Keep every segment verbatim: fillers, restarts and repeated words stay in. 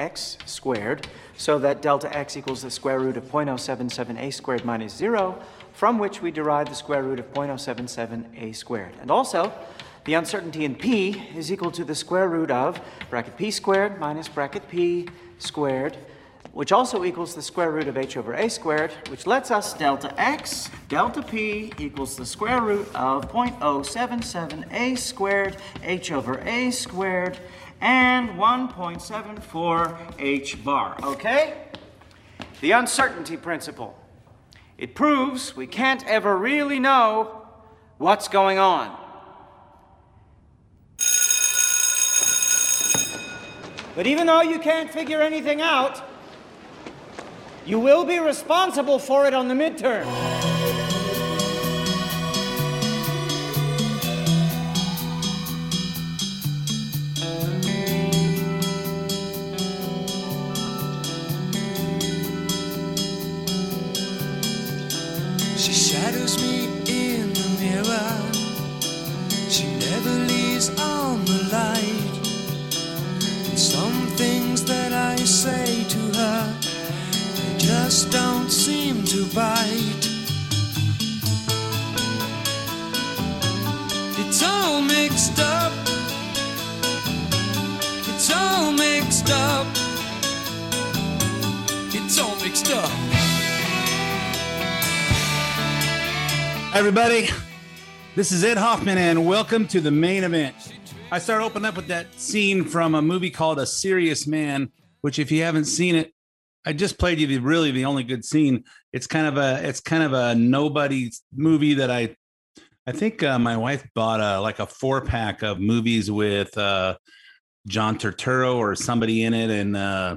x squared, so that delta x equals the square root of zero point zero seven seven a squared minus zero, from which we derive the square root of zero point zero seven seven a squared. And also, the uncertainty in p is equal to the square root of bracket p squared minus bracket p squared, which also equals the square root of h over a squared, which lets us delta x, delta p equals the square root of zero point zero seven seven a squared, h over a squared, and one point seven four h bar, okay? The uncertainty principle. It proves we can't ever really know what's going on. But even though you can't figure anything out, you will be responsible for it on the midterm. She shadows me in the mirror. She never leaves on the light. And some things that I say to her just don't seem to bite. It's all mixed up. It's all mixed up. It's all mixed up. Hi everybody, this is Ed Hoffman and welcome to The Main Event. I start opening up with that scene from a movie called A Serious Man, which if you haven't seen it, I just played you the really the only good scene. It's kind of a it's kind of a nobody movie that I I think uh, my wife bought a like a four pack of movies with uh, John Turturro or somebody in it, and uh,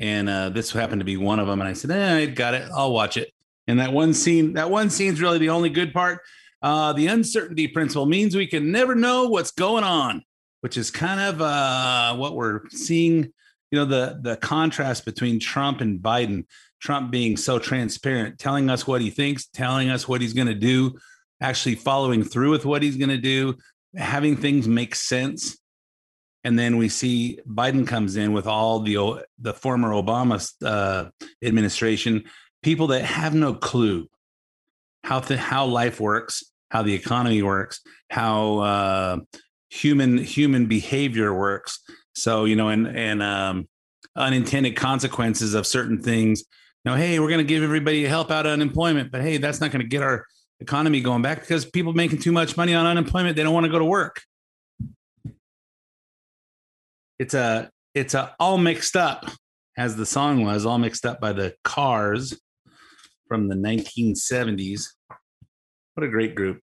and uh, this happened to be one of them. And I said, eh, I got it, I'll watch it. And that one scene that one scene's really the only good part. Uh, the uncertainty principle means we can never know what's going on, which is kind of uh, what we're seeing. You know, the, the contrast between Trump and Biden, Trump being so transparent, telling us what he thinks, telling us what he's going to do, actually following through with what he's going to do, having things make sense. And then we see Biden comes in with all the, the former Obama uh, administration, people that have no clue how, th- how life works, how the economy works, how uh, human human behavior works. So, you know, and and um, unintended consequences of certain things. You know, hey, we're going to give everybody help out of unemployment, but hey, that's not going to get our economy going back because people making too much money on unemployment, they don't want to go to work. It's a it's a all mixed up, as the song was, all mixed up by the Cars from the nineteen seventies. What a great group.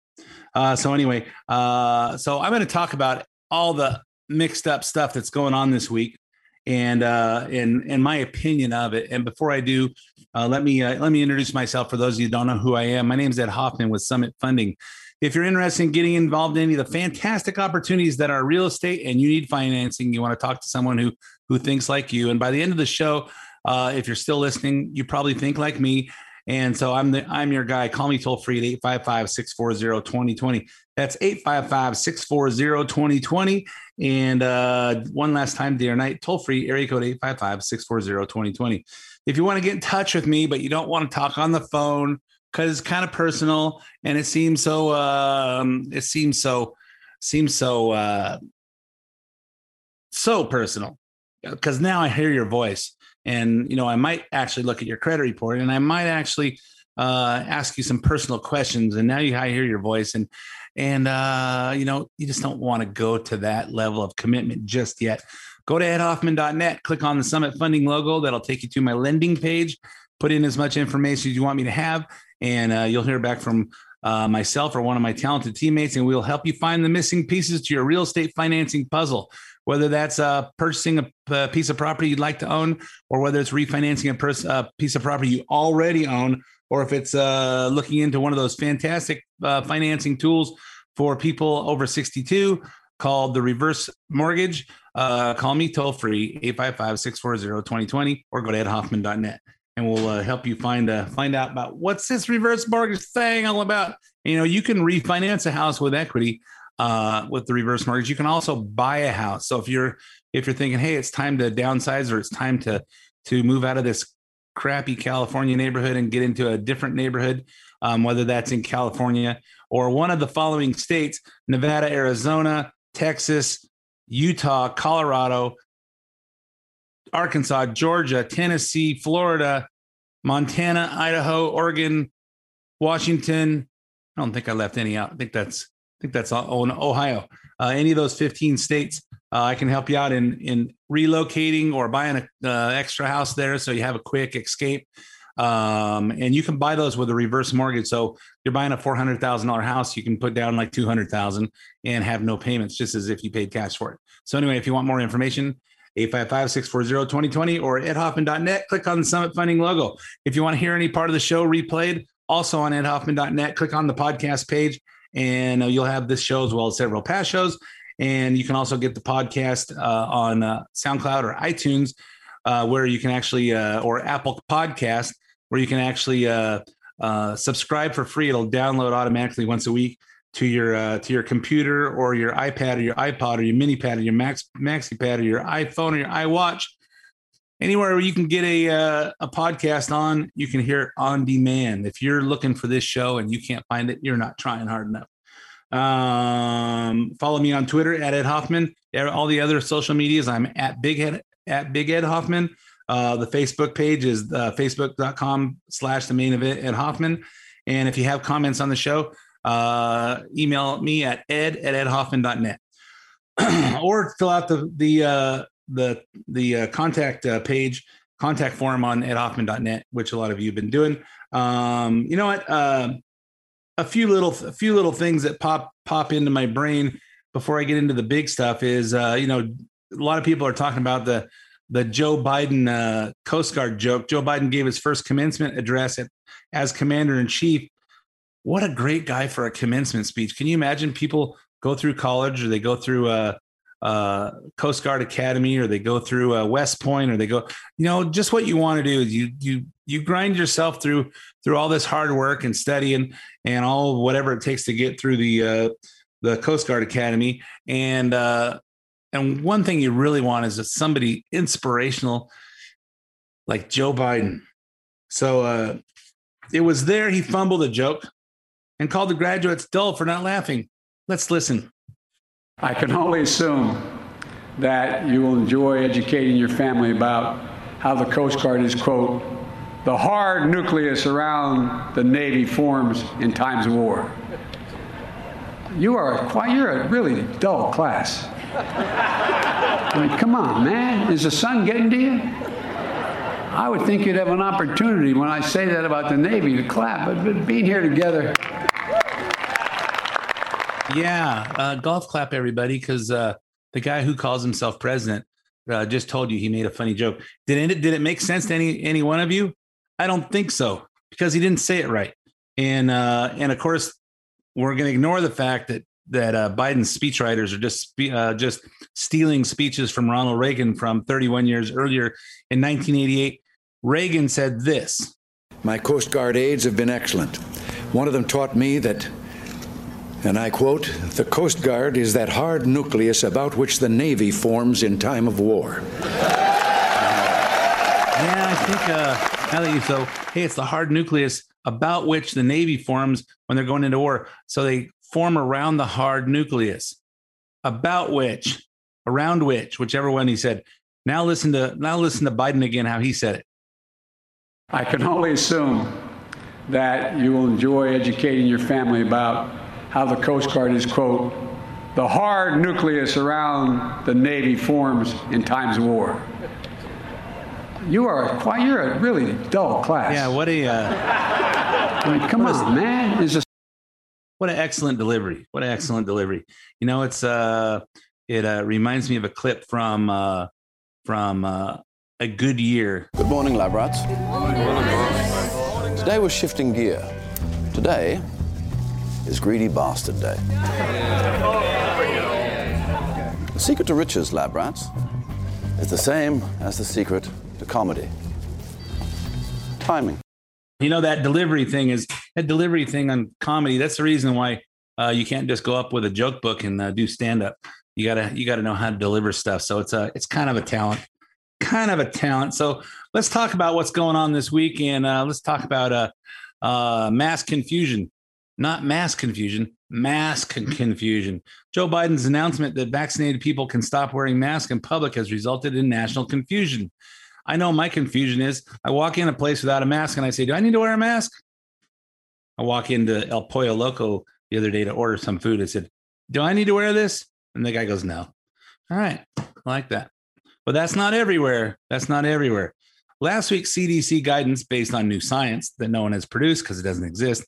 Uh, so anyway, uh, so I'm going to talk about all the mixed up stuff that's going on this week, and uh, and and my opinion of it. And before I do, uh, let me uh, let me introduce myself for those of you who don't know who I am. My name is Ed Hoffman with Summit Funding. If you're interested in getting involved in any of the fantastic opportunities that are real estate, and you need financing, you want to talk to someone who who thinks like you. And by the end of the show, uh, if you're still listening, you probably think like me. And so I'm the I'm your guy. Call me toll free at eight five five, six four zero, two zero two zero. That's eight five five, six four zero, two zero two zero. And uh, one last time, day or night, toll free, area code eight five five, six four zero, two zero two zero. If you want to get in touch with me, but you don't want to talk on the phone because it's kind of personal and it seems so, um, it seems so, seems so, uh, so personal, because now I hear your voice. And, you know, I might actually look at your credit report and I might actually uh, ask you some personal questions. And now you, I hear your voice and, and uh, you know, you just don't want to go to that level of commitment just yet. Go to ed hoffman dot net, click on the Summit Funding logo. That'll take you to my lending page. Put in as much information as you want me to have. And uh, you'll hear back from uh, myself or one of my talented teammates. And we'll help you find the missing pieces to your real estate financing puzzle. Whether that's uh, purchasing a, a piece of property you'd like to own, or whether it's refinancing a, pers- a piece of property you already own, or if it's uh, looking into one of those fantastic uh, financing tools for people over sixty-two called the reverse mortgage, uh, call me toll free, eight five five, six four zero, two zero two zero, or go to ed hoffman dot net, and we'll uh, help you find uh, find out about what's this reverse mortgage thing all about. You know, you can refinance a house with equity. Uh, with the reverse mortgage, you can also buy a house. So if you're if you're thinking, hey, it's time to downsize or it's time to to move out of this crappy California neighborhood and get into a different neighborhood, um, whether that's in California or one of the following states, Nevada, Arizona, Texas, Utah, Colorado, Arkansas, Georgia, Tennessee, Florida, Montana, Idaho, Oregon, Washington. I don't think I left any out. I think that's I think that's all. Oh, no, Ohio. Uh, any of those fifteen states, uh, I can help you out in in relocating or buying an uh, extra house there, so you have a quick escape. Um, and you can buy those with a reverse mortgage. So you're buying a four hundred thousand dollars house, you can put down like two hundred thousand dollars and have no payments, just as if you paid cash for it. So anyway, if you want more information, eight five five, six four zero, two zero two zero or ed hoffman dot net, click on the Summit Funding logo. If you want to hear any part of the show replayed, also on ed hoffman dot net, click on the podcast page and you'll have this show as well as several past shows. And you can also get the podcast uh, on uh, SoundCloud or iTunes, uh, where you can actually, uh, or Apple Podcast, where you can actually uh, uh, subscribe for free. It'll download automatically once a week to your uh, to your computer or your iPad or your iPod or your mini pad or your max maxi pad or your iPhone or your iWatch. Anywhere where you can get a uh, a podcast on, you can hear it on demand. If you're looking for this show and you can't find it, you're not trying hard enough. Um, follow me on Twitter at Ed Hoffman. All the other social medias, I'm at Big Ed at Big Ed Hoffman. Uh, the Facebook page is uh, facebook dot com slash the main event Ed Hoffman. And if you have comments on the show, uh, email me at ed at ed hoffman dot net or fill out the the uh, the the uh, contact uh, page contact form on ed hoffman dot net, which a lot of you have been doing. Um, you know what? Uh, a few little a few little things that pop pop into my brain before I get into the big stuff is uh, you know, a lot of people are talking about the the Joe Biden uh, Coast Guard joke. Joe Biden gave his first commencement address at, as commander in chief. What a great guy for a commencement speech. Can you imagine people go through college or they go through uh, uh, Coast Guard Academy or they go through uh, West Point or they go, you know, just what you want to do is you, you, you grind yourself through, through all this hard work and studying and all whatever it takes to get through the, uh, the Coast Guard Academy. And, uh, and one thing you really want is that somebody inspirational like Joe Biden. So uh, it was there he fumbled a joke and called the graduates dull for not laughing. Let's listen. I can only assume that you will enjoy educating your family about how the Coast Guard is, quote, the hard nucleus around the Navy forms in times of war. You are quite, you're a really dull class. I mean, come on, man. Is the sun getting to you? I would think you'd have an opportunity when I say that about the Navy to clap, but, but being here together. Yeah, uh, golf clap, everybody, because uh, the guy who calls himself president uh, just told you he made a funny joke. Did it, did it make sense to any any one of you? I don't think so, because he didn't say it right. And, uh, and of course, we're going to ignore the fact that that uh, Biden's speechwriters are just uh, just stealing speeches from Ronald Reagan from thirty-one years earlier. In nineteen eighty-eight, Reagan said this. My Coast Guard aides have been excellent. One of them taught me that, and I quote, the Coast Guard is that hard nucleus about which the Navy forms in time of war. Uh, yeah, I think, uh, now that you so, hey, it's the hard nucleus about which the Navy forms when they're going into war. So they form around the hard nucleus, about which, around which, whichever one he said. Now listen to now listen to Biden again, how he said it. I can only assume that you will enjoy educating your family about how the Coast Guard is, quote, the hard nucleus around the Navy forms in times of war. You are quite, you're a really dull class. Yeah, what a, uh, I mean, come on, man. Is a What an excellent delivery. What an excellent delivery. You know, it's uh, it uh, reminds me of a clip from uh, from uh, a good year. Good morning, lab rats. Good morning. Good morning. Today we're shifting gear. Today is greedy bastard day. The secret to riches, lab rats, is the same as the secret to comedy. Timing. You know, that delivery thing is that delivery thing on comedy. That's the reason why uh, you can't just go up with a joke book and uh, do stand up. you gotta, you gotta know how to deliver stuff. So it's a, it's kind of a talent, kind of a talent. So let's talk about what's going on this week. And uh, let's talk about uh, uh, mass confusion, not mass confusion, mass con- confusion. Joe Biden's announcement that vaccinated people can stop wearing masks in public has resulted in national confusion. I know my confusion is I walk in a place without a mask and I say, do I need to wear a mask? I walk into El Pollo Loco the other day to order some food. I said, do I need to wear this? And the guy goes, no. All right. I like that. But that's not everywhere. That's not everywhere. Last week, C D C guidance based on new science that no one has produced because it doesn't exist.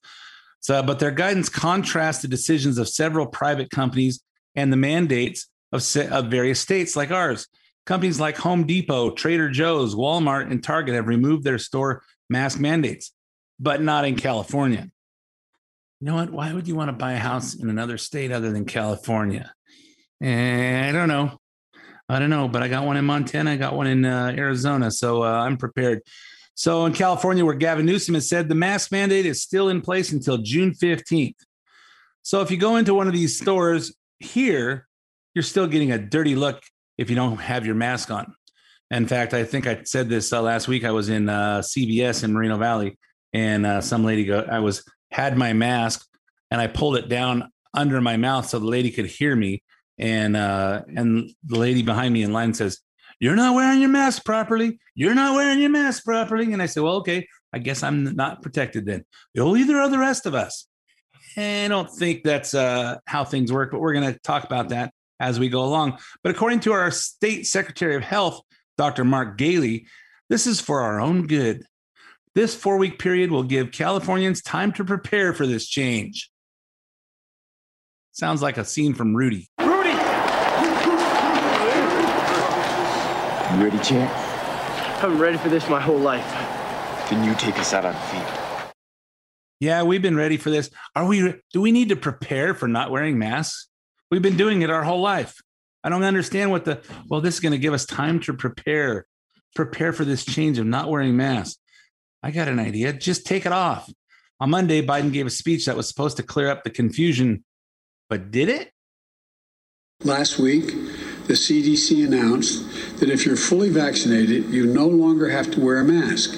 So, but their guidance contrasts the decisions of several private companies and the mandates of, of various states like ours. Companies like Home Depot, Trader Joe's, Walmart, and Target have removed their store mask mandates, but not in California. You know what? Why would you want to buy a house in another state other than California? And I don't know. I don't know, but I got one in Montana. I got one in uh, Arizona. So uh, I'm prepared. So in California, where Gavin Newsom has said the mask mandate is still in place until June fifteenth. So if you go into one of these stores here, you're still getting a dirty look if you don't have your mask on. In fact, I think I said this uh, last week. I was in uh, C V S in Moreno Valley, and uh, some lady go, I was had my mask and I pulled it down under my mouth so the lady could hear me. And uh, and the lady behind me in line says, you're not wearing your mask properly. You're not wearing your mask properly. And I said, well, okay, I guess I'm not protected then. Well, either are the rest of us. And I don't think that's uh, how things work, but we're going to talk about that as we go along. But according to our state secretary of health, Doctor Mark Gailey, this is for our own good. This four-week period will give Californians time to prepare for this change. Sounds like a scene from Rudy. Rudy! You ready, champ? I've been ready for this my whole life. Can you take us out on feet? Yeah, we've been ready for this. Are we? Do we need to prepare for not wearing masks? We've been doing it our whole life. I don't understand what the, well, this is going to give us time to prepare, prepare for this change of not wearing masks. I got an idea. Just take it off. On Monday, Biden gave a speech that was supposed to clear up the confusion, but did it? Last week, the C D C announced that if you're fully vaccinated, you no longer have to wear a mask.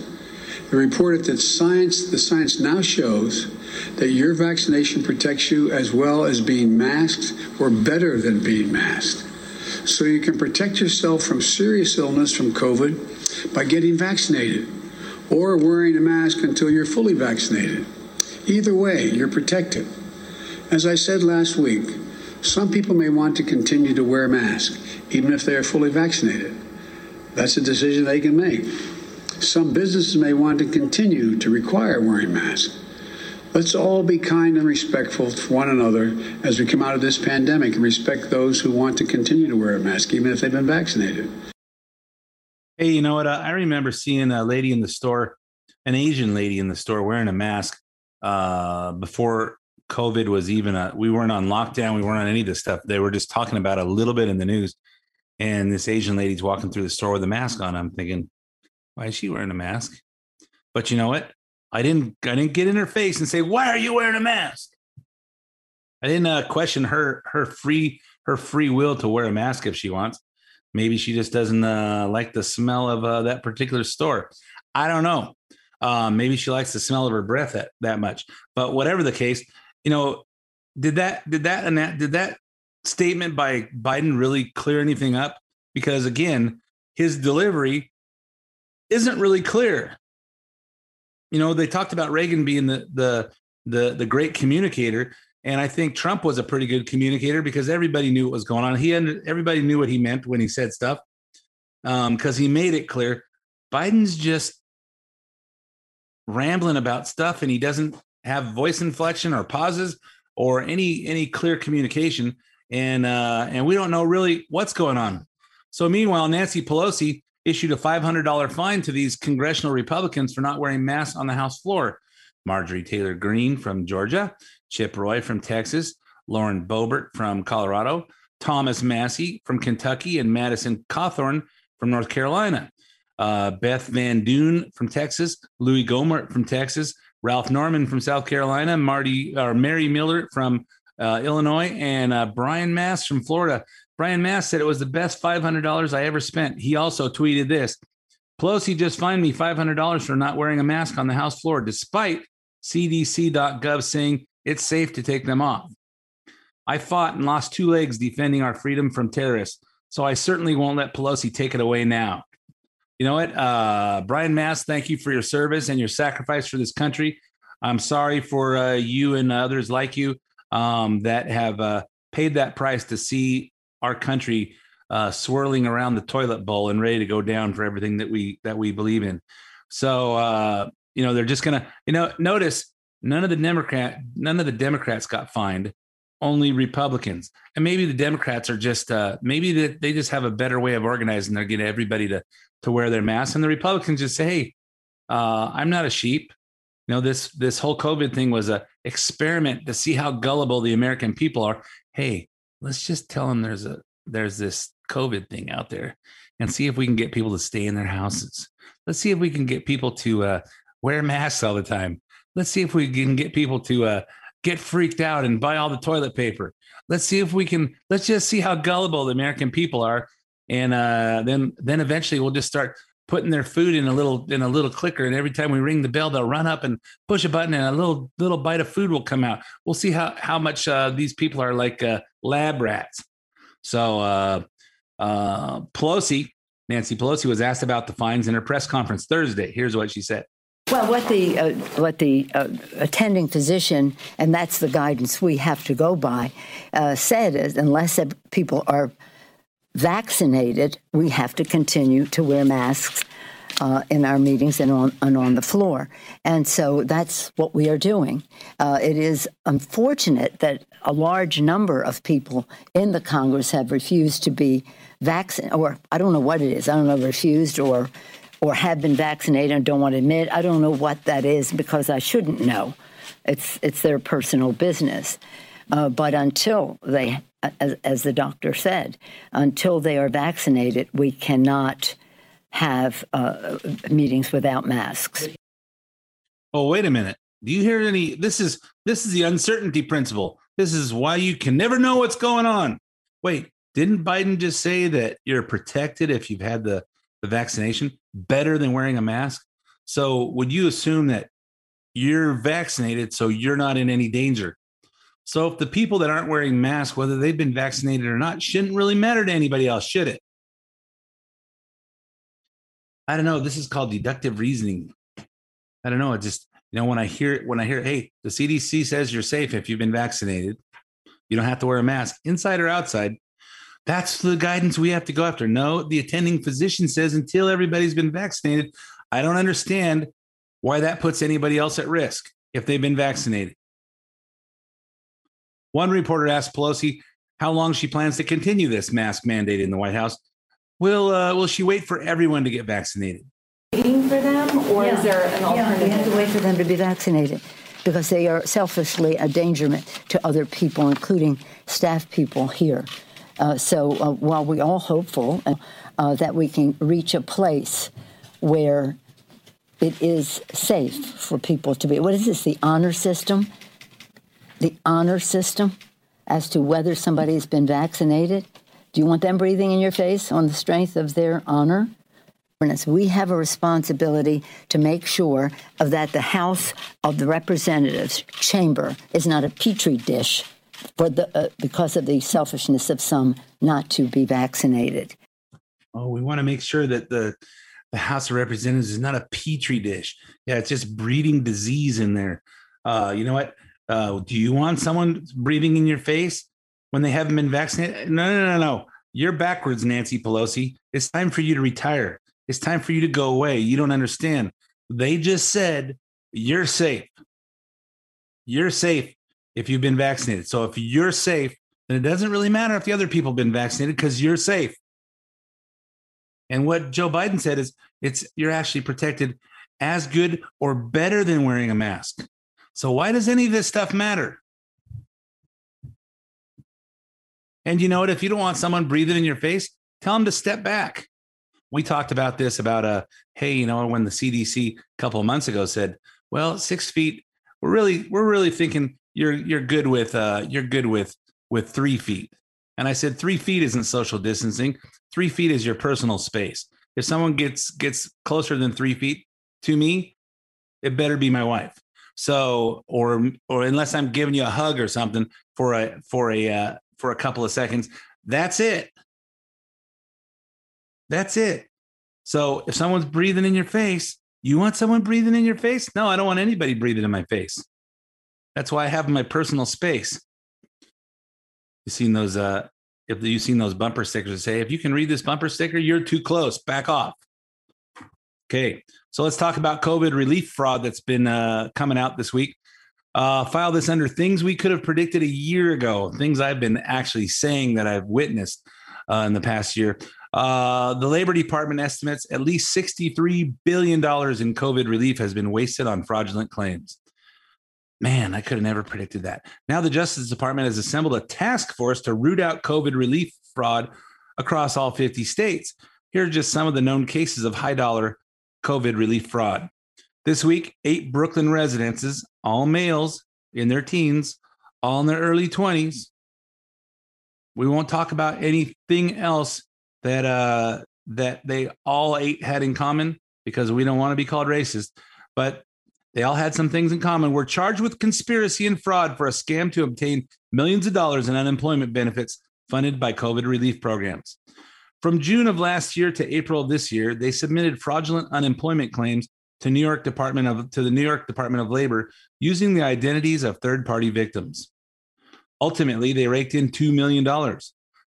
It reported that science, the science now shows that your vaccination protects you as well as being masked or better than being masked. So you can protect yourself from serious illness from COVID by getting vaccinated or wearing a mask until you're fully vaccinated. Either way, you're protected. As I said last week, some people may want to continue to wear a mask, even if they are fully vaccinated. That's a decision they can make. Some businesses may want to continue to require wearing masks. Let's all be kind and respectful to one another as we come out of this pandemic and respect those who want to continue to wear a mask, even if they've been vaccinated. Hey, you know what? Uh, I remember seeing a lady in the store, an Asian lady in the store wearing a mask uh, before COVID was even a, we weren't on lockdown. We weren't on any of this stuff. They were just talking about it a little bit in the news. And this Asian lady's walking through the store with a mask on. I'm thinking, why is she wearing a mask? But you know what? I didn't I didn't get in her face and say, why are you wearing a mask? I didn't uh, question her her free her free will to wear a mask if she wants. Maybe she just doesn't uh, like the smell of uh, that particular store. I don't know. Uh, maybe she likes the smell of her breath that, that much. But whatever the case, you know, did that did that did that statement by Biden really clear anything up? Because again, his delivery isn't really clear. You know, they talked about Reagan being the, the the the great communicator, and I think Trump was a pretty good communicator because everybody knew what was going on. He under, everybody knew what he meant when he said stuff because um, he made it clear. Biden's just rambling about stuff, and he doesn't have voice inflection or pauses or any any clear communication, and uh, and we don't know really what's going on. So meanwhile, Nancy Pelosi issued a five hundred dollars fine to these congressional Republicans for not wearing masks on the House floor. Marjorie Taylor Greene from Georgia, Chip Roy from Texas, Lauren Boebert from Colorado, Thomas Massey from Kentucky, and Madison Cawthorn from North Carolina. Uh, Beth Van Doon from Texas, Louis Gohmert from Texas, Ralph Norman from South Carolina, Marty or Mary Miller from uh, Illinois, and uh, Brian Mast from Florida. Brian Mast said it was the best five hundred dollars I ever spent. He also tweeted this. Pelosi just fined me five hundred dollars for not wearing a mask on the House floor, despite C D C dot gov saying it's safe to take them off. I fought and lost two legs defending our freedom from terrorists, so I certainly won't let Pelosi take it away now. You know what? Uh, Brian Mast, thank you for your service and your sacrifice for this country. I'm sorry for uh, you and others like you um, that have uh, paid that price to see our country Uh, swirling around the toilet bowl and ready to go down for everything that we that we believe in. So, uh, you know, they're just going to, you know, notice none of the Democrat, none of the Democrats got fined, only Republicans. And maybe the Democrats are just uh, maybe they, they just have a better way of organizing. They're getting everybody to to wear their masks. And the Republicans just say, hey, uh, I'm not a sheep. You know, this this whole COVID thing was an experiment to see how gullible the American people are. Hey, let's just tell them there's a there's this COVID thing out there and see if we can get people to stay in their houses. Let's see if we can get people to uh, wear masks all the time. Let's see if we can get people to uh, get freaked out and buy all the toilet paper. Let's see if we can, let's just see how gullible the American people are. And uh, then, then eventually we'll just start putting their food in a little, in a little clicker. And every time we ring the bell, they'll run up and push a button and a little, little bite of food will come out. We'll see how, how much uh, these people are like uh, lab rats. So, uh, Uh, Pelosi, Nancy Pelosi was asked about the fines in her press conference Thursday. Here's what she said. Well, what the uh, what the uh, attending physician, and that's the guidance we have to go by, uh, said is unless people are vaccinated, we have to continue to wear masks uh, in our meetings and on, and on the floor. And so that's what we are doing. Uh, it is unfortunate that a large number of people in the Congress have refused to be vaccinated, or I don't know what it is. I don't know, refused or or have been vaccinated and don't want to admit. I don't know what that is because I shouldn't know. It's it's their personal business. Uh, but until they, as, as the doctor said, until they are vaccinated, we cannot have uh, meetings without masks. Oh, wait a minute. Do you hear any? This is this is the uncertainty principle. This is why you can never know what's going on. Wait, didn't Biden just say that you're protected if you've had the, the vaccination better than wearing a mask? So would you assume that you're vaccinated so you're not in any danger? So if the people that aren't wearing masks, whether they've been vaccinated or not, shouldn't really matter to anybody else, should it? I don't know. This is called deductive reasoning. I don't know. It just... You know, when I hear it, when I hear, hey, the C D C says you're safe if you've been vaccinated, you don't have to wear a mask inside or outside. That's the guidance we have to go after. No, the attending physician says until everybody's been vaccinated. I don't understand why that puts anybody else at risk if they've been vaccinated. One reporter asked Pelosi how long she plans to continue this mask mandate in the White House. Will uh, will she wait for everyone to get vaccinated? Waiting for them, or yeah. Is there an alternative? Yeah, we have to wait for them to be vaccinated because they are selfishly a endangerment to other people, including staff people here. Uh, so uh, while we're all hopeful uh, that we can reach a place where it is safe for people to be, what is this, the honor system? The honor system as to whether somebody has been vaccinated? Do you want them breathing in your face on the strength of their honor? We have a responsibility to make sure of that the House of the Representatives chamber is not a petri dish for the uh, because of the selfishness of some not to be vaccinated. Oh, we want to make sure that the, the House of Representatives is not a petri dish. Yeah, it's just breeding disease in there. Uh, you know what? Uh, do you want someone breathing in your face when they haven't been vaccinated? No, no, no, no. You're backwards, Nancy Pelosi. It's time for you to retire. It's time for you to go away. You don't understand. They just said, you're safe. You're safe if you've been vaccinated. So if you're safe, then it doesn't really matter if the other people have been vaccinated because you're safe. And what Joe Biden said is it's you're actually protected as good or better than wearing a mask. So why does any of this stuff matter? And you know what? If you don't want someone breathing in your face, tell them to step back. We talked about this about, uh, hey, you know, when the C D C a couple of months ago said, well, six feet, we're really, we're really thinking you're, you're good with, uh, you're good with, with three feet. And I said, three feet isn't social distancing. Three feet is your personal space. If someone gets gets closer than three feet to me, it better be my wife. So, or or unless I'm giving you a hug or something for a for a uh, for a couple of seconds, that's it. That's it. So if someone's breathing in your face, you want someone breathing in your face? No, I don't want anybody breathing in my face. That's why I have my personal space. You've seen those. Uh, if you've seen those bumper stickers that say, if you can read this bumper sticker, you're too close. Back off. Okay, so let's talk about COVID relief fraud that's been uh, coming out this week. Uh, file this under things we could have predicted a year ago. Things I've been actually saying that I've witnessed uh, in the past year. Uh, the Labor Department estimates at least sixty-three billion dollars in COVID relief has been wasted on fraudulent claims. Man, I could have never predicted that. Now the Justice Department has assembled a task force to root out COVID relief fraud across all fifty states. Here are just some of the known cases of high-dollar COVID relief fraud. This week, eight Brooklyn residents, all males in their teens, all in their early twenties. We won't talk about anything else that uh, that they all eight had in common because we don't want to be called racist, but they all had some things in common. Were charged with conspiracy and fraud for a scam to obtain millions of dollars in unemployment benefits funded by COVID relief programs. From June of last year to April of this year, they submitted fraudulent unemployment claims to New York Department of to the New York Department of Labor using the identities of third-party victims. Ultimately, they raked in two million dollars.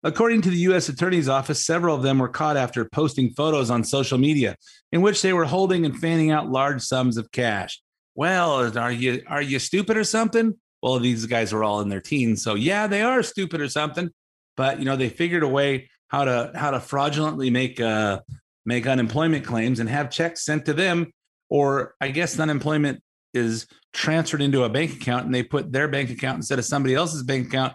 According to the U S Attorney's Office, several of them were caught after posting photos on social media in which they were holding and fanning out large sums of cash. Well, are you are you stupid or something? Well, these guys were all in their teens, so yeah, they are stupid or something. But you know, they figured a way how to how to fraudulently make uh, make unemployment claims and have checks sent to them, or I guess unemployment is transferred into a bank account and they put their bank account instead of somebody else's bank account.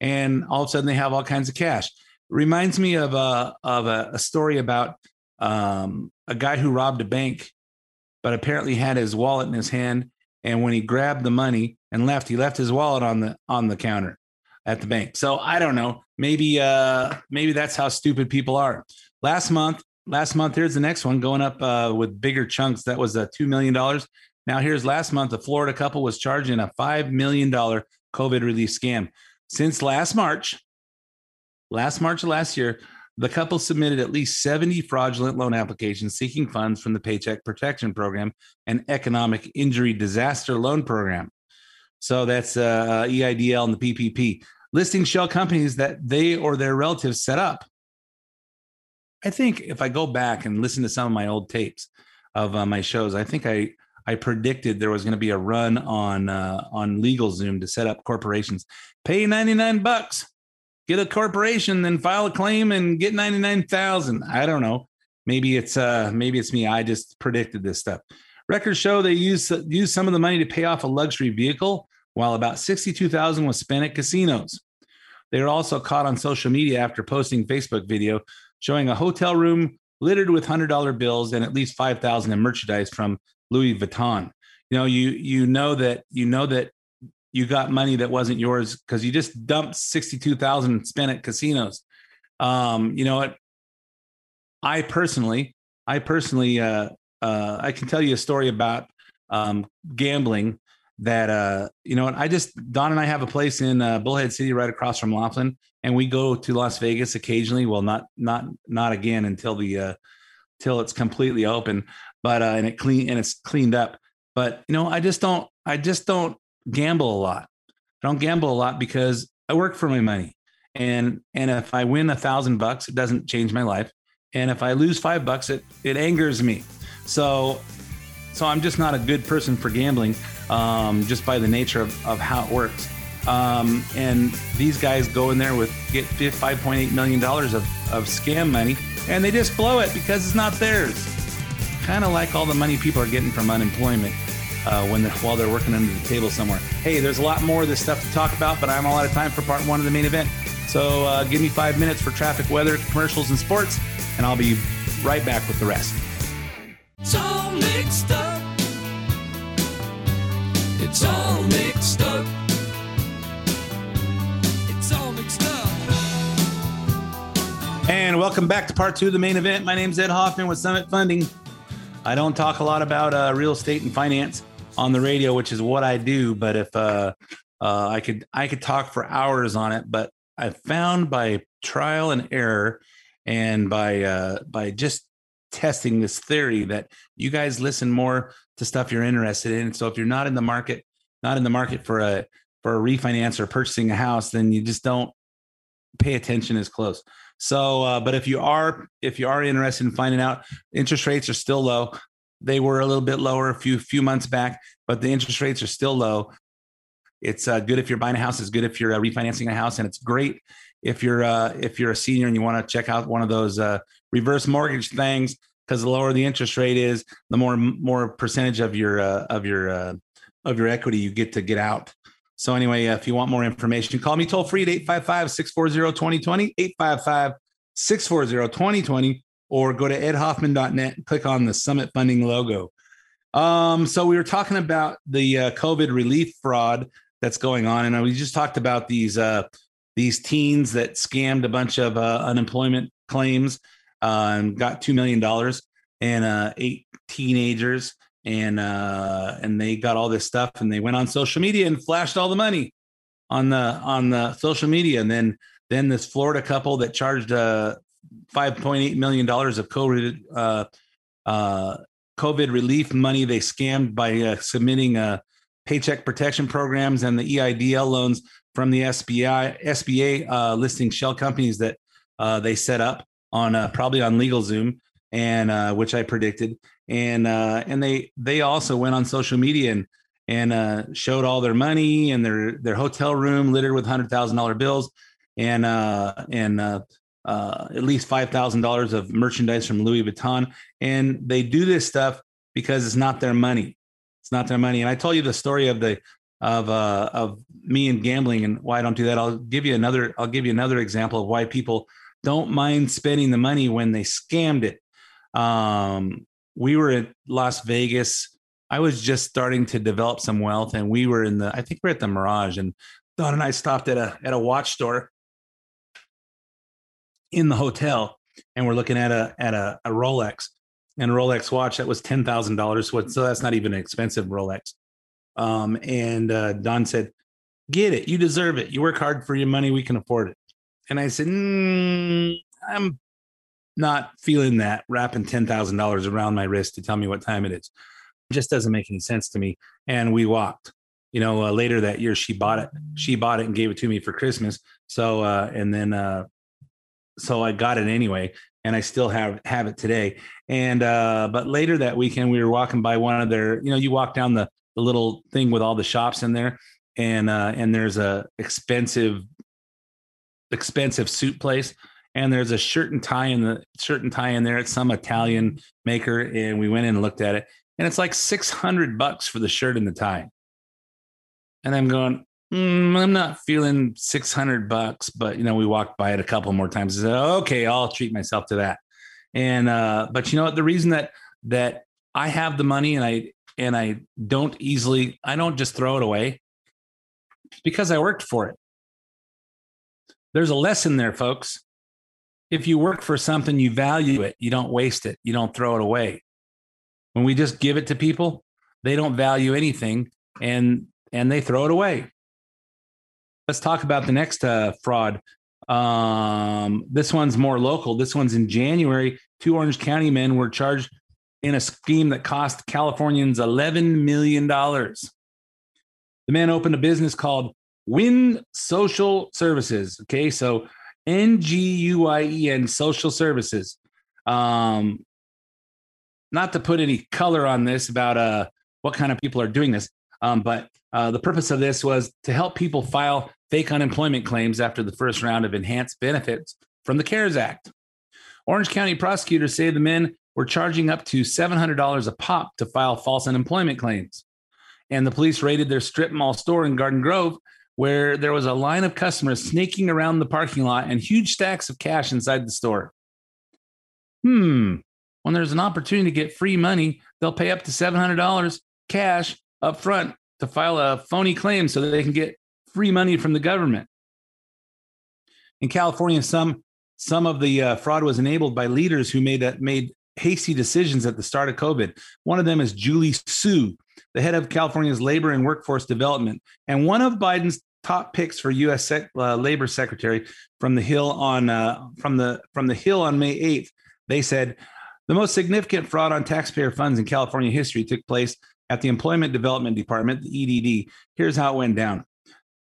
And all of a sudden, they have all kinds of cash. Reminds me of a of a, a story about um, a guy who robbed a bank, but apparently had his wallet in his hand. And when he grabbed the money and left, he left his wallet on the on the counter at the bank. So I don't know. Maybe uh, maybe that's how stupid people are. Last month, last month here's the next one going up uh, with bigger chunks. That was uh, two million dollars. Now here's last month. A Florida couple was charged in a five million dollar COVID relief scam. Since last March, last March of last year, the couple submitted at least seventy fraudulent loan applications seeking funds from the Paycheck Protection Program and Economic Injury Disaster Loan Program. So that's uh, E I D L and the P P P, listing shell companies that they or their relatives set up. I think if I go back and listen to some of my old tapes of uh, my shows, I think I... I predicted there was going to be a run on uh, on LegalZoom to set up corporations. Pay ninety-nine bucks, get a corporation, then file a claim and get ninety-nine thousand. I don't know. Maybe it's uh, maybe it's me. I just predicted this stuff. Records show they used use some of the money to pay off a luxury vehicle, while about sixty-two thousand was spent at casinos. They were also caught on social media after posting Facebook video showing a hotel room littered with one hundred dollar bills and at least five thousand dollars in merchandise from Louis Vuitton. You know, you you know that you know that you got money that wasn't yours because you just dumped sixty-two thousand and spent at casinos. Um, you know what? I personally, I personally, uh, uh, I can tell you a story about um, gambling. That uh, you know what? I just Don and I have a place in uh, Bullhead City, right across from Laughlin, and we go to Las Vegas occasionally. Well, not not not again until the uh, till it's completely open. But uh, and it clean and it's cleaned up. But you know, I just don't. I just don't gamble a lot. I don't gamble a lot because I work for my money. And and if I win a thousand bucks, it doesn't change my life. And if I lose five bucks, it it angers me. So so I'm just not a good person for gambling, um, just by the nature of, of how it works. Um, and these guys go in there with get five point eight million dollars of of scam money, and they just blow it because it's not theirs. Kind of like all the money people are getting from unemployment uh, when they're, while they're working under the table somewhere. Hey, there's a lot more of this stuff to talk about, but I'm all out of time for part one of the main event. So uh, give me five minutes for traffic, weather, commercials, and sports, and I'll be right back with the rest. It's all mixed up. It's all mixed up. It's all mixed up. Welcome back to part two of the main event. My name's Ed Hoffman with Summit Funding. I don't talk a lot about uh, real estate and finance on the radio, which is what I do. But if uh, uh, I could, I could talk for hours on it. But I found by trial and error, and by uh, by just testing this theory, that you guys listen more to stuff you're interested in. So if you're not in the market, not in the market for a for a refinance or purchasing a house, then you just don't pay attention as close. So, uh, but if you are if you are interested in finding out, interest rates are still low. They were a little bit lower a few few months back, but the interest rates are still low. It's uh, good if you're buying a house. It's good if you're uh, refinancing a house, and it's great if you're uh, if you're a senior and you want to check out one of those uh, reverse mortgage things, because the lower the interest rate is, the more more percentage of your uh, of your uh, of your equity you get to get out. So anyway, uh, if you want more information, call me toll free at eight five five, six four zero, two zero two zero, eight five five, six four zero, two zero two zero, or go to ed hoffman dot net and click on the Summit Funding logo. Um, so we were talking about the uh, COVID relief fraud that's going on. And we just talked about these uh, these teens that scammed a bunch of uh, unemployment claims uh, and got two million dollars, and uh, eight teenagers. And uh, and they got all this stuff, and they went on social media and flashed all the money on the on the social media. And then then this Florida couple that charged uh, five point eight million dollars of COVID uh, uh, COVID relief money they scammed by uh, submitting uh, paycheck protection programs and the E I D L loans from the S B A, S B A uh, listing shell companies that uh, they set up on uh, probably on LegalZoom, and uh, which I predicted. And uh, and they they also went on social media and and uh, showed all their money and their their hotel room littered with hundred thousand dollar bills and uh, and uh, uh, at least five thousand dollars of merchandise from Louis Vuitton. And they do this stuff because it's not their money. It's not their money. And I told you the story of the of uh, of me and gambling and why I don't do that. I'll give you another. I'll give you another example of why people don't mind spending the money when they scammed it. Um, We were at Las Vegas. I was just starting to develop some wealth, and we were in the, I think we we're at the Mirage, and Don and I stopped at a, at a watch store in the hotel, and we're looking at a, at a, a Rolex and a Rolex watch that was ten thousand dollars. So that's not even an expensive Rolex. Um, and, uh, Don said, get it. You deserve it. You work hard for your money. We can afford it. And I said, mm, I'm not feeling that, wrapping ten thousand dollars around my wrist to tell me what time it is. It just doesn't make any sense to me. And we walked, you know, uh, later that year, she bought it. She bought it and gave it to me for Christmas. So, uh, and then, uh, so I got it anyway, and I still have, have it today. And, uh, but later that weekend, we were walking by one of their, you know, you walk down the, the little thing with all the shops in there, and, uh, and there's a expensive, expensive suit place. And there's a shirt and tie in the shirt and tie in there. It's some Italian maker. And we went in and looked at it, and it's like six hundred bucks for the shirt and the tie. And I'm going, mm, I'm not feeling six hundred bucks, but you know, we walked by it a couple more times. I said, okay, I'll treat myself to that. And, uh, but you know what, the reason that, that I have the money and I, and I don't easily, I don't just throw it away, because I worked for it. There's a lesson there, folks. If you work for something, you value it. You don't waste it. You don't throw it away. When we just give it to people, they don't value anything, and and they throw it away. Let's talk about the next uh, fraud. Um, this one's more local. This one's in January. Two Orange County men were charged in a scheme that cost Californians eleven million dollars. The man opened a business called Win Social Services. Okay, so N G U I E N Social Services. Um, not to put any color on this about uh, what kind of people are doing this, um, but uh, the purpose of this was to help people file fake unemployment claims after the first round of enhanced benefits from the CARES Act. Orange County prosecutors say the men were charging up to seven hundred dollars a pop to file false unemployment claims. And the police raided their strip mall store in Garden Grove, where there was a line of customers snaking around the parking lot and huge stacks of cash inside the store. Hmm. When there's an opportunity to get free money, they'll pay up to seven hundred dollars cash up front to file a phony claim so that they can get free money from the government. In California, some Some of the uh, fraud was enabled by leaders who made a, made hasty decisions at the start of COVID. One of them is Julie Su, the head of California's Labor and Workforce Development, and one of Biden's top picks for U S. Sec, uh, Labor Secretary from the Hill on uh, from the from the Hill on May eighth. They said the most significant fraud on taxpayer funds in California history took place at the Employment Development Department, the E D D. Here's how it went down.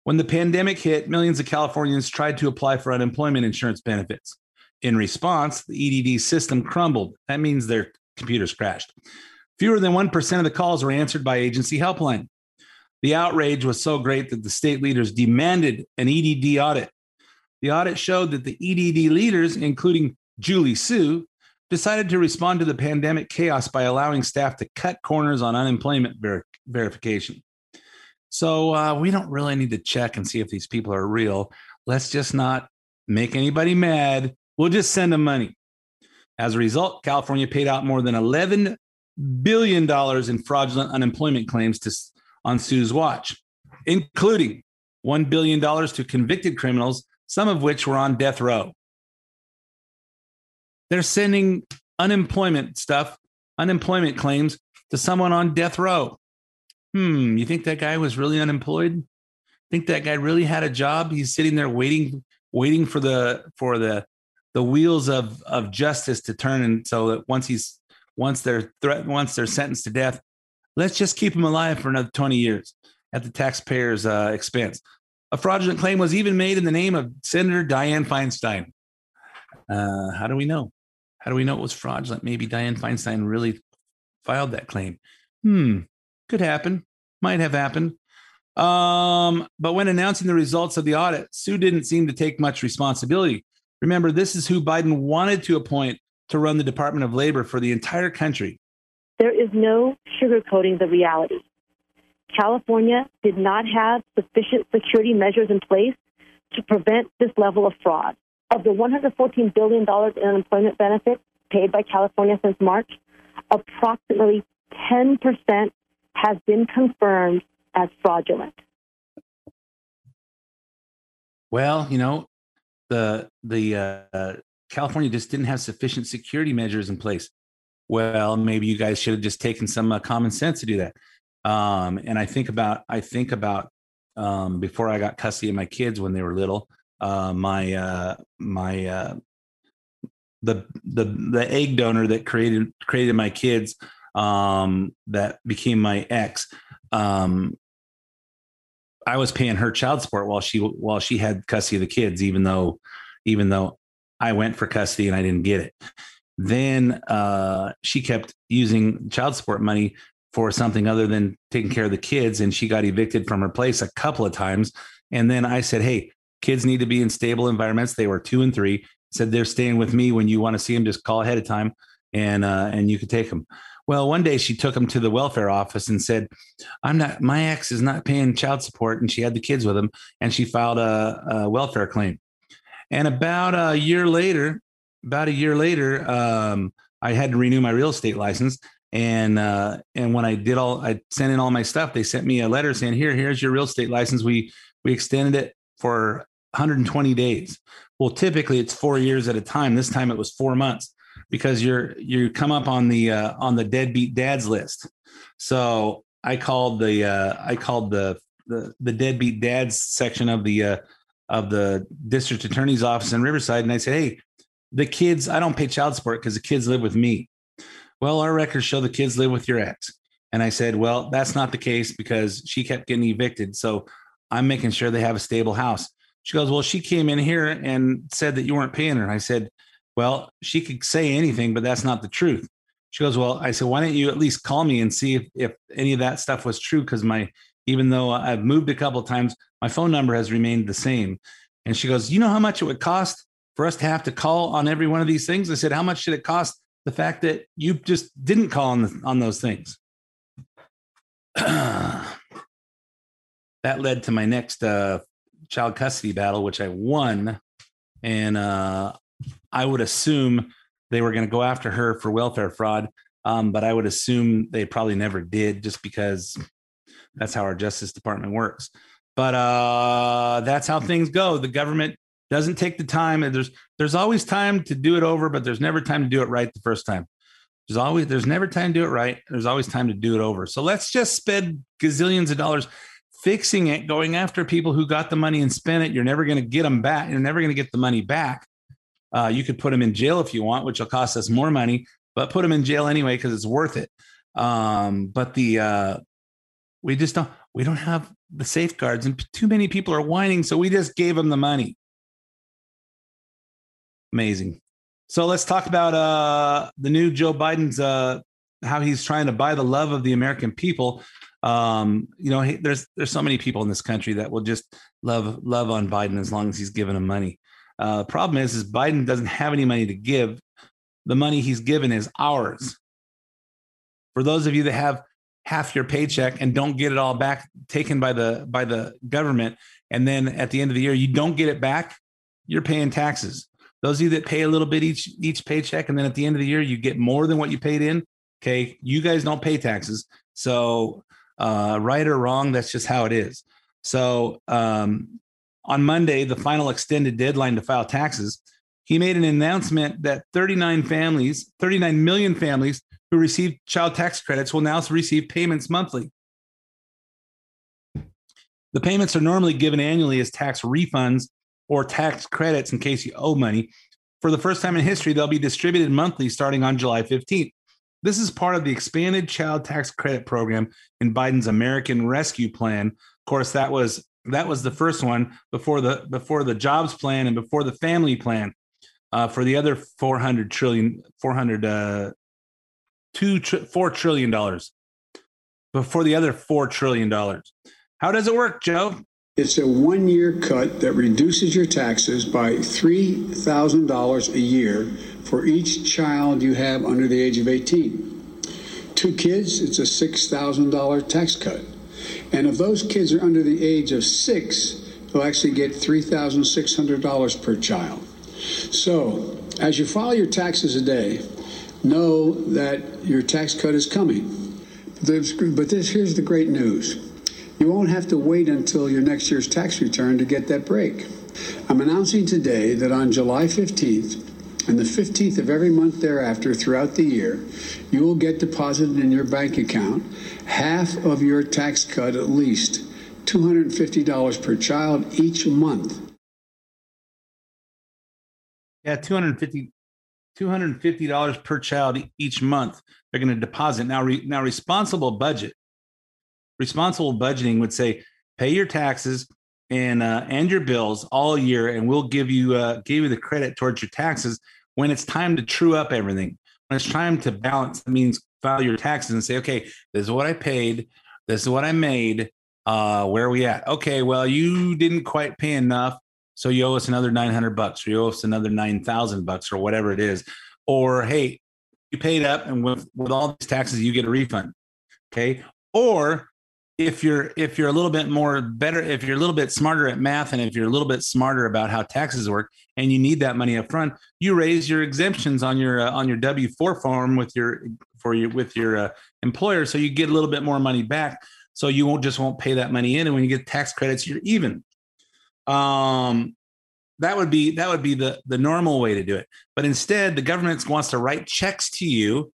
When the pandemic hit, millions of Californians tried to apply for unemployment insurance benefits. In response, the E D D system crumbled. That means their computers crashed. Fewer than one percent of the calls were answered by agency helpline. The outrage was so great that the state leaders demanded an E D D audit. The audit showed that the E D D leaders, including Julie Su, decided to respond to the pandemic chaos by allowing staff to cut corners on unemployment ver- verification. So uh, we don't really need to check and see if these people are real. Let's just not make anybody mad. We'll just send them money. As a result, California paid out more than eleven billion dollars in fraudulent unemployment claims to, on Sue's watch, including one billion dollars to convicted criminals, some of which were on death row. They're sending unemployment stuff, unemployment claims to someone on death row. Hmm, you think that guy was really unemployed? Think that guy really had a job? He's sitting there waiting, waiting for the for the the wheels of, of justice to turn, and so that once he's once they're threat once they're sentenced to death, let's just keep him alive for another twenty years at the taxpayer's uh, expense. A fraudulent claim was even made in the name of Senator Dianne Feinstein. Uh, how do we know? How do we know it was fraudulent? Maybe Dianne Feinstein really filed that claim. Hmm, could happen. Might have happened. Um, but when announcing the results of the audit, Sue didn't seem to take much responsibility. Remember, this is who Biden wanted to appoint to run the Department of Labor for the entire country. There is no sugarcoating the reality. California did not have sufficient security measures in place to prevent this level of fraud. Of the one hundred fourteen billion dollars in unemployment benefits paid by California since March, approximately ten percent has been confirmed as fraudulent. Well, you know, the the uh, California just didn't have sufficient security measures in place. Well, maybe you guys should have just taken some uh, common sense to do that. Um, and I think about I think about um, before I got custody of my kids when they were little. Uh, my uh, my uh, the the the egg donor that created created my kids um, that became my ex. Um, I was paying her child support while she while she had custody of the kids, even though even though I went for custody and I didn't get it. Then uh, she kept using child support money for something other than taking care of the kids, and she got evicted from her place a couple of times. And then I said, "Hey, kids need to be in stable environments." They were two and three. Said they're staying with me. When you want to see them, just call ahead of time, and uh, and you could take them. Well, one day she took them to the welfare office and said, "I'm not. My ex is not paying child support," and she had the kids with him, and she filed a, a welfare claim. And about a year later, about a year later, um, I had to renew my real estate license, and uh, and when I did all, I sent in all my stuff. They sent me a letter saying, "Here, here's your real estate license. We we extended it for one hundred twenty days. Well, typically it's four years at a time. This time it was four months because you're, you come up on the, uh, on the deadbeat dads list. So I called the, uh, I called the, the, the deadbeat dads section of the, uh, of the district attorney's office in Riverside. And I said, "Hey, the kids, I don't pay child support because the kids live with me." "Well, our records show the kids live with your ex." And I said, "Well, that's not the case because she kept getting evicted. So I'm making sure they have a stable house." She goes, "Well, she came in here and said that you weren't paying her." And I said, "Well, she could say anything, but that's not the truth." She goes, "Well," I said, "why don't you at least call me and see if, if any of that stuff was true? Because my, even though I've moved a couple of times, my phone number has remained the same." And she goes, "You know how much it would cost for us to have to call on every one of these things?" I said, "How much should it cost the fact that you just didn't call on the, on those things?" That led to my next uh, child custody battle, which I won. And uh, I would assume they were going to go after her for welfare fraud. Um, but I would assume they probably never did just because that's how our Justice Department works. But uh, that's how things go. The government Doesn't take the time. And there's there's always time to do it over, but there's never time to do it right the first time. There's always there's never time to do it right. There's always time to do it over. So let's just spend gazillions of dollars fixing it, going after people who got the money and spent it. You're never going to get them back. You're never going to get the money back. Uh, you could put them in jail if you want, which will cost us more money, but put them in jail anyway because it's worth it. Um, but the uh, we just don't we don't have the safeguards, and too many people are whining. So we just gave them the money. Amazing. So let's talk about uh, the new Joe Biden's, uh, how he's trying to buy the love of the American people. Um, you know, he, there's there's so many people in this country that will just love love on Biden as long as he's giving them money. Uh, problem is, is Biden doesn't have any money to give. The money he's given is ours. For those of you that have half your paycheck and don't get it all back taken by the by the government, and then at the end of the year, you don't get it back, you're paying taxes. Those of you that pay a little bit each each paycheck, and then at the end of the year, you get more than what you paid in. Okay, you guys don't pay taxes. So uh, right or wrong, that's just how it is. So um, on Monday, the final extended deadline to file taxes, he made an announcement that thirty-nine families, thirty-nine million families who received child tax credits will now receive payments monthly. The payments are normally given annually as tax refunds or tax credits in case you owe money. For the first time in history, they'll be distributed monthly starting on July fifteenth. This is part of the expanded child tax credit program in Biden's American Rescue Plan. Of course, that was that was the first one before the before the jobs plan and before the family plan uh, for the other four hundred trillion, four hundred, uh, two, four trillion dollars, before the other four trillion dollars. How does it work, Joe? It's a one-year cut that reduces your taxes by three thousand dollars a year for each child you have under the age of eighteen. Two kids, it's a six thousand dollars tax cut. And if those kids are under the age of six, they'll actually get three thousand six hundred dollars per child. So, as you file your taxes today, know that your tax cut is coming. There's, but this here's the great news. You won't have to wait until your next year's tax return to get that break. I'm announcing today that on July fifteenth and the fifteenth of every month thereafter throughout the year, you will get deposited in your bank account half of your tax cut, at least two hundred fifty dollars per child each month. Yeah, two hundred fifty dollars two hundred fifty dollars per child each month they're going to deposit. Now, re, now responsible budget. Responsible budgeting would say, pay your taxes and uh, and your bills all year, and we'll give you uh, give you the credit towards your taxes when it's time to true up everything. When it's time to balance, it means file your taxes and say, okay, this is what I paid, this is what I made. Uh, where are we at? Okay, well, you didn't quite pay enough, so you owe us another nine hundred bucks, or you owe us another nine thousand bucks, or whatever it is. Or hey, you paid up, and with with all these taxes, you get a refund. Okay, or If you're if you're a little bit more better, if you're a little bit smarter at math, and if you're a little bit smarter about how taxes work, and you need that money up front, you raise your exemptions on your uh, on your W four form with your for your with your uh, employer, so you get a little bit more money back. So you won't just won't pay that money in, and when you get tax credits, you're even. Um, that would be that would be the the normal way to do it. But instead, the government wants to write checks to you.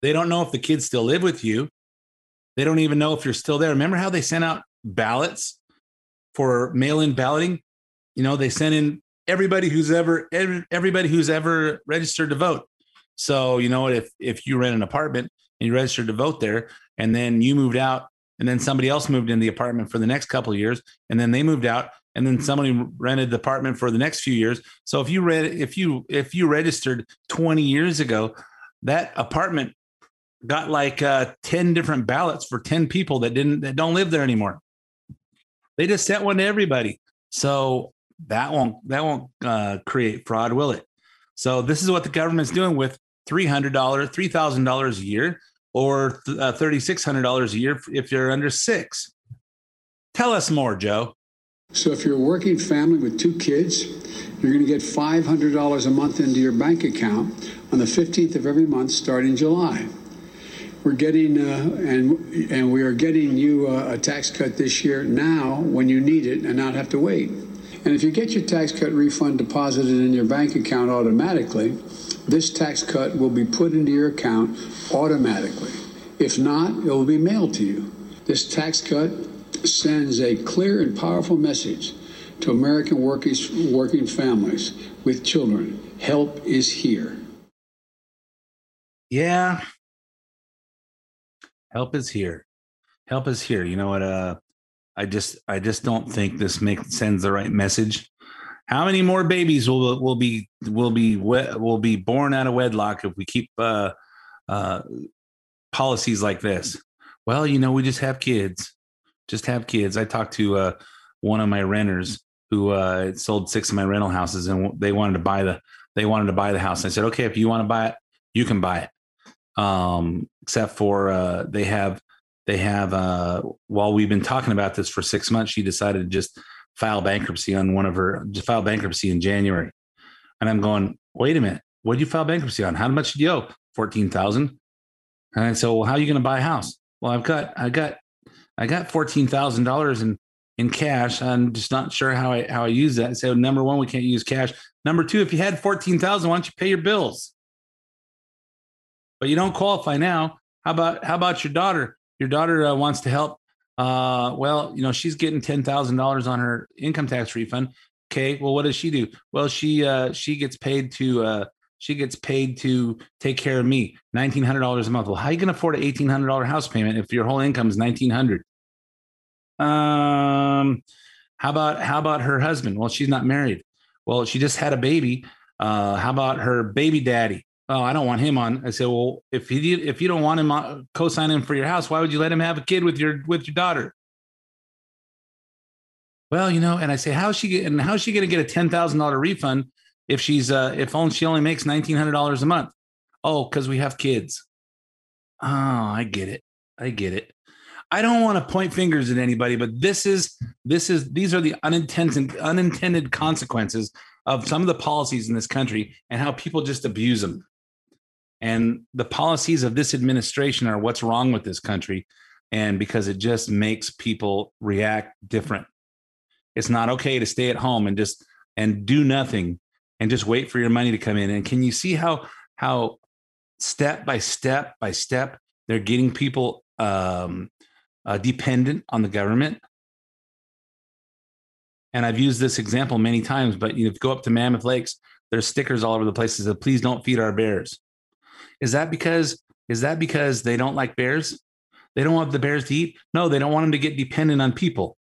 They don't know if the kids still live with you. They don't even know if you're still there. Remember how they sent out ballots for mail-in balloting? You know, they sent in everybody who's ever every, everybody who's ever registered to vote. So, you know, if if you rent an apartment and you registered to vote there, and then you moved out, and then somebody else moved in the apartment for the next couple of years, and then they moved out, and then somebody rented the apartment for the next few years. So if you read if you if you registered twenty years ago, that apartment got like uh, ten different ballots for ten people that didn't that don't live there anymore. They just sent one to everybody. So that won't that won't uh, create fraud, will it? So this is what the government's doing with three hundred dollars, three thousand dollars a year, or uh, three thousand six hundred dollars a year if you're under six. Tell us more, Joe. So if you're a working family with two kids, you're going to get five hundred dollars a month into your bank account on the fifteenth of every month starting July. We're getting uh, and and we are getting you uh, a tax cut this year now when you need it and not have to wait. And if you get your tax cut refund deposited in your bank account automatically, this tax cut will be put into your account automatically. If not, it will be mailed to you. This tax cut sends a clear and powerful message to American workers, working families with children. Help is here. Yeah. Help is here. Help is here. You know what? Uh, I just I just don't think this makes sends the right message. How many more babies will will be will be will be born out of wedlock if we keep uh, uh, policies like this? Well, you know, we just have kids. Just have kids. I talked to uh, one of my renters who uh, sold six of my rental houses, and they wanted to buy the they wanted to buy the house. I said, okay, if you want to buy it, you can buy it. Um, except for uh, they have they have uh, while we've been talking about this for six months, she decided to just file bankruptcy on one of her just file bankruptcy in January. And I'm going, wait a minute, what did you file bankruptcy on? How much did you owe? Fourteen thousand. And I said, well, how are you going to buy a house? Well, I've got I got. I got fourteen thousand dollars in in cash. I'm just not sure how I how I use that. So number one, we can't use cash. Number two, if you had fourteen thousand, why don't you pay your bills? But you don't qualify now. How about how about your daughter? Your daughter uh, wants to help. Uh, well, you know she's getting ten thousand dollars on her income tax refund. Okay, well, what does she do? Well, she uh, she gets paid to uh, she gets paid to take care of me, nineteen hundred dollars a month. Well, how are you going to afford an eighteen hundred dollar house payment if your whole income is nineteen hundred? Um, how about, how about her husband? Well, she's not married. Well, she just had a baby. Uh, how about her baby daddy? Oh, I don't want him on. I said, well, if he, if you don't want him on, co-sign him for your house, why would you let him have a kid with your, with your daughter? Well, you know, and I say, how's she getting, how's she going to get a ten thousand dollars refund if she's, uh, if only she only makes nineteen hundred dollars a month? Oh, cause we have kids. Oh, I get it. I get it. I don't want to point fingers at anybody, but this is this is these are the unintended unintended consequences of some of the policies in this country and how people just abuse them. And the policies of this administration are what's wrong with this country, and because it just makes people react different. It's not okay to stay at home and just and do nothing and just wait for your money to come in. And can you see how how step by step by step they're getting people um Uh, dependent on the government? And I've used this example many times, but you know, if you go up to Mammoth Lakes, there's stickers all over the place that say, please don't feed our bears. Is that because, is that because they don't like bears? They don't want the bears to eat? No, they don't want them to get dependent on people.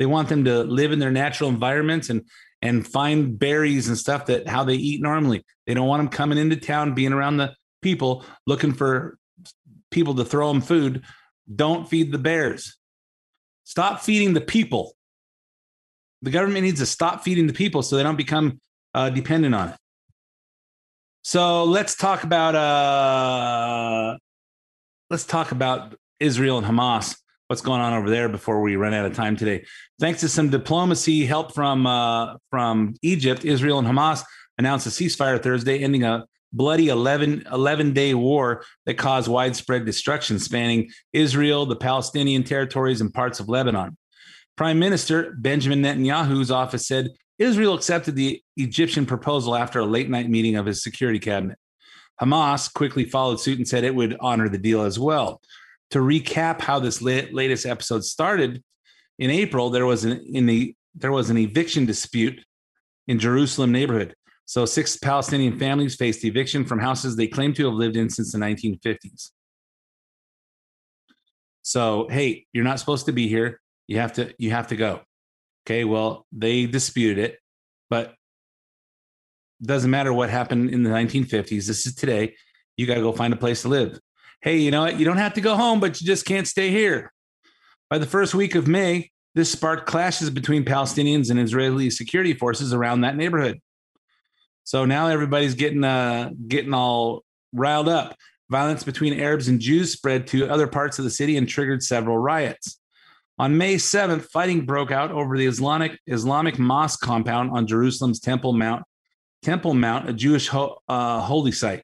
They want them to live in their natural environments and, and find berries and stuff that how they eat normally. They don't want them coming into town, being around the people, looking for people to throw them food. Don't feed the bears. Stop feeding the people. The government needs to stop feeding the people so they don't become uh, dependent on it. So let's talk about uh, let's talk about Israel and Hamas. What's going on over there before we run out of time today? Thanks to some diplomacy help from uh, from Egypt, Israel and Hamas announced a ceasefire Thursday, ending a bloody eleven, eleven-day war that caused widespread destruction spanning Israel, the Palestinian territories, and parts of Lebanon. Prime Minister Benjamin Netanyahu's office said Israel accepted the Egyptian proposal after a late-night meeting of his security cabinet. Hamas quickly followed suit and said it would honor the deal as well. To recap how this latest episode started, in April, there was an, in the, there was an eviction dispute in Jerusalem neighborhood. So six Palestinian families faced eviction from houses they claim to have lived in since the nineteen fifties. So, hey, you're not supposed to be here. You have to you have to go. Okay, well, they disputed it, but it doesn't matter what happened in the nineteen fifties. This is today. You got to go find a place to live. Hey, you know what? You don't have to go home, but you just can't stay here. By the first week of May, this sparked clashes between Palestinians and Israeli security forces around that neighborhood. So now everybody's getting uh, getting all riled up. Violence between Arabs and Jews spread to other parts of the city and triggered several riots. On May seventh, fighting broke out over the Islamic Islamic mosque compound on Jerusalem's Temple Mount, Temple Mount, a Jewish ho- uh, holy site.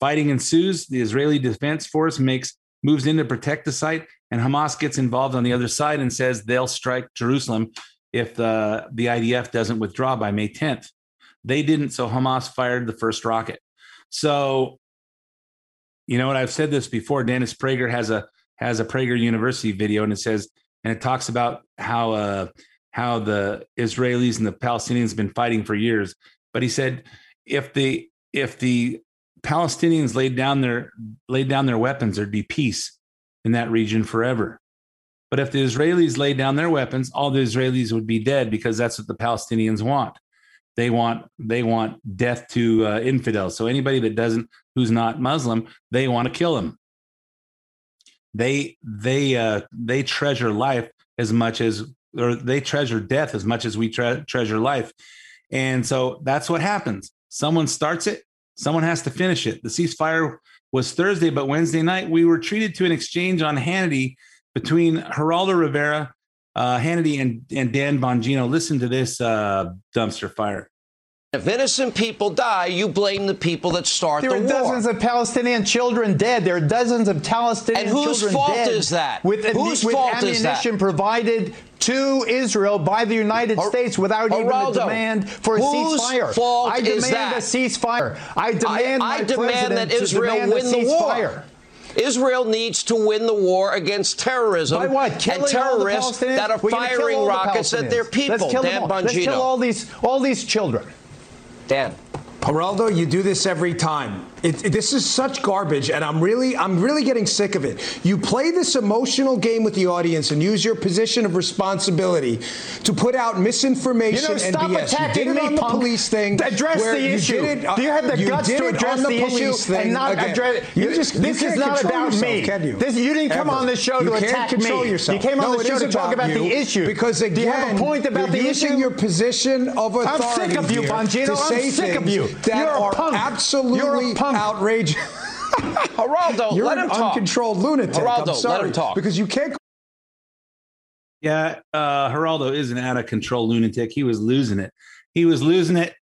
Fighting ensues. The Israeli Defense Force makes moves in to protect the site, and Hamas gets involved on the other side and says they'll strike Jerusalem if the, the I D F doesn't withdraw by May tenth. They didn't, so Hamas fired the first rocket. So, you know what, I've said this before, Dennis Prager has a has a Prager University video, and it says, and it talks about how uh, how the Israelis and the Palestinians have been fighting for years. But he said, if the if the Palestinians laid down their laid down their weapons, there'd be peace in that region forever. But if the Israelis laid down their weapons, all the Israelis would be dead, because that's what the Palestinians want. They want they want death to uh, infidels. So anybody that doesn't, who's not Muslim, they want to kill them. They they uh, they treasure life as much as, or they treasure death as much as we tre- treasure life. And so that's what happens. Someone starts it. Someone has to finish it. The ceasefire was Thursday, but Wednesday night we were treated to an exchange on Hannity between Geraldo Rivera, uh, Hannity, and, and Dan Bongino. Listen to this uh, dumpster fire. If innocent people die, you blame the people that start the war. There are dozens of Palestinian children dead. There are dozens of Palestinian children dead. And whose fault is that? With ammunition provided to Israel by the United States without even a demand for a ceasefire. I demand a ceasefire. I demand my president to demand a ceasefire. Israel needs to win the war against terrorism By what? Killing and terrorists that are firing rockets at their people. Let's kill Dan Bongino. Let's kill all these, all these children. Dan. Geraldo, you do this every time. It, it, this is such garbage, and I'm really, I'm really getting sick of it. You play this emotional game with the audience and use your position of responsibility to put out misinformation you know, and B S. Attacking you did it on me, the punk. police thing. Address the issue. You did it, uh, Do you have the you guts to address the, the issue thing and not again. address it? You you just, this is not about yourself, me. Can you? This, you didn't Ever. come on this show you to attack me. Yourself. You came on no, the show to talk about the issue. Because again, do you have a point about the issue? You're using your position of authority. I'm sick of you, Bongino. I'm sick of you. That are absolutely outrageous. Geraldo, You're let him an talk. Uncontrolled lunatic. Geraldo, I'm sorry, let him talk. Because you can't. Yeah, uh, Geraldo is an out of control lunatic. He was losing it. He was losing it.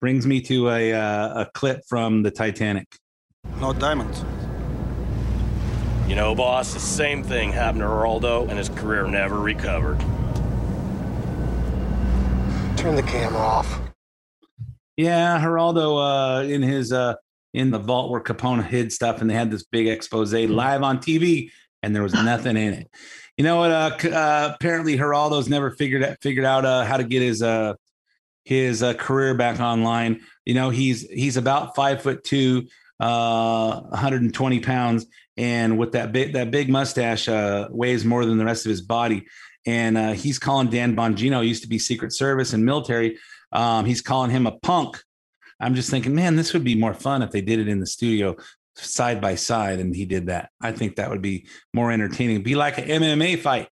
Brings me to a uh, a clip from the Titanic. No diamonds. You know, boss, the same thing happened to Geraldo, and his career never recovered. Turn the camera off. Yeah, Geraldo uh, in his uh, in the vault where Capone hid stuff, and they had this big expose live on T V, and there was nothing in it. You know what? Uh, uh, apparently, Geraldo's never figured out, figured out uh, how to get his uh, his uh, career back online. You know, he's he's about five foot two, uh, one hundred twenty pounds, and with that big that big mustache, uh, weighs more than the rest of his body. And uh, he's calling Dan Bongino, used to be Secret Service and military. Um, he's calling him a punk. I'm just thinking, man, this would be more fun if they did it in the studio side by side. And he did that. I think that would be more entertaining. It'd be like an M M A fight.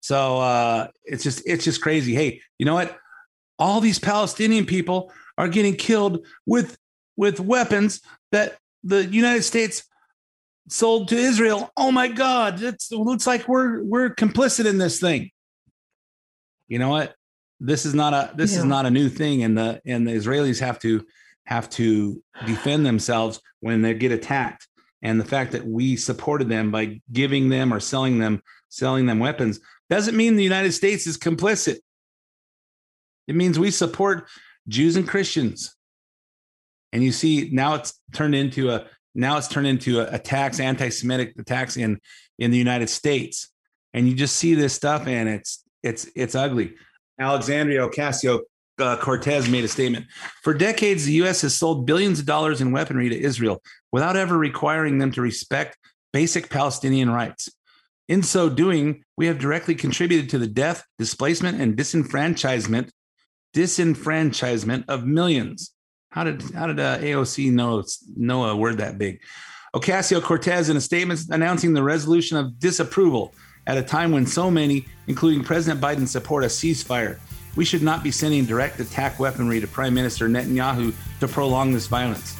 So uh, it's just it's just crazy. Hey, you know what? All these Palestinian people are getting killed with with weapons that the United States sold to Israel. Oh, my God. It's, it looks like we're we're complicit in this thing. You know what? This is not a this yeah. is not a new thing, and the and the Israelis have to have to defend themselves when they get attacked. And the fact that we supported them by giving them or selling them selling them weapons doesn't mean the United States is complicit. It means we support Jews and Christians. And you see, now it's turned into a now it's turned into a attacks, anti-Semitic attacks in in the United States. And you just see this stuff, and it's it's it's ugly. Alexandria Ocasio-Cortez made a statement. For decades, the U S has sold billions of dollars in weaponry to Israel without ever requiring them to respect basic Palestinian rights. In so doing, we have directly contributed to the death, displacement, and disenfranchisement disenfranchisement of millions. How did how did uh, A O C know, know a word that big? Ocasio-Cortez, in a statement announcing the resolution of disapproval, at a time when so many, including President Biden, support a ceasefire, we should not be sending direct attack weaponry to Prime Minister Netanyahu to prolong this violence.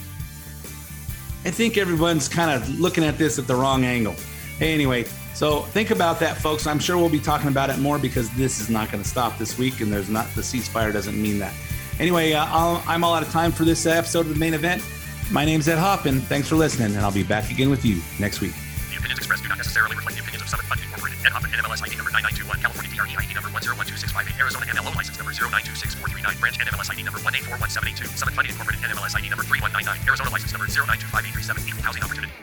I think everyone's kind of looking at this at the wrong angle. Hey, anyway, so think about that, folks. I'm sure we'll be talking about it more, because this is not going to stop this week, and there's not the ceasefire doesn't mean that. Anyway, uh, I'll, I'm all out of time for this episode of The Main Event. My name's Ed Hoffman. Thanks for listening, and I'll be back again with you next week. The opinions expressed do not necessarily reflect the opinions of Summit Funding Incorporated. Ed Hoffman, N M L S I D number nine nine two one, California D R E I D number one zero one two six. five eight. Arizona M L O license number zero nine two six four three nine. Branch N M L S I D number one eight four one seven eight two. Summit Funding Incorporated N M L S I D number three one nine nine. Arizona license number zero nine two five eight three seven. Equal housing opportunity.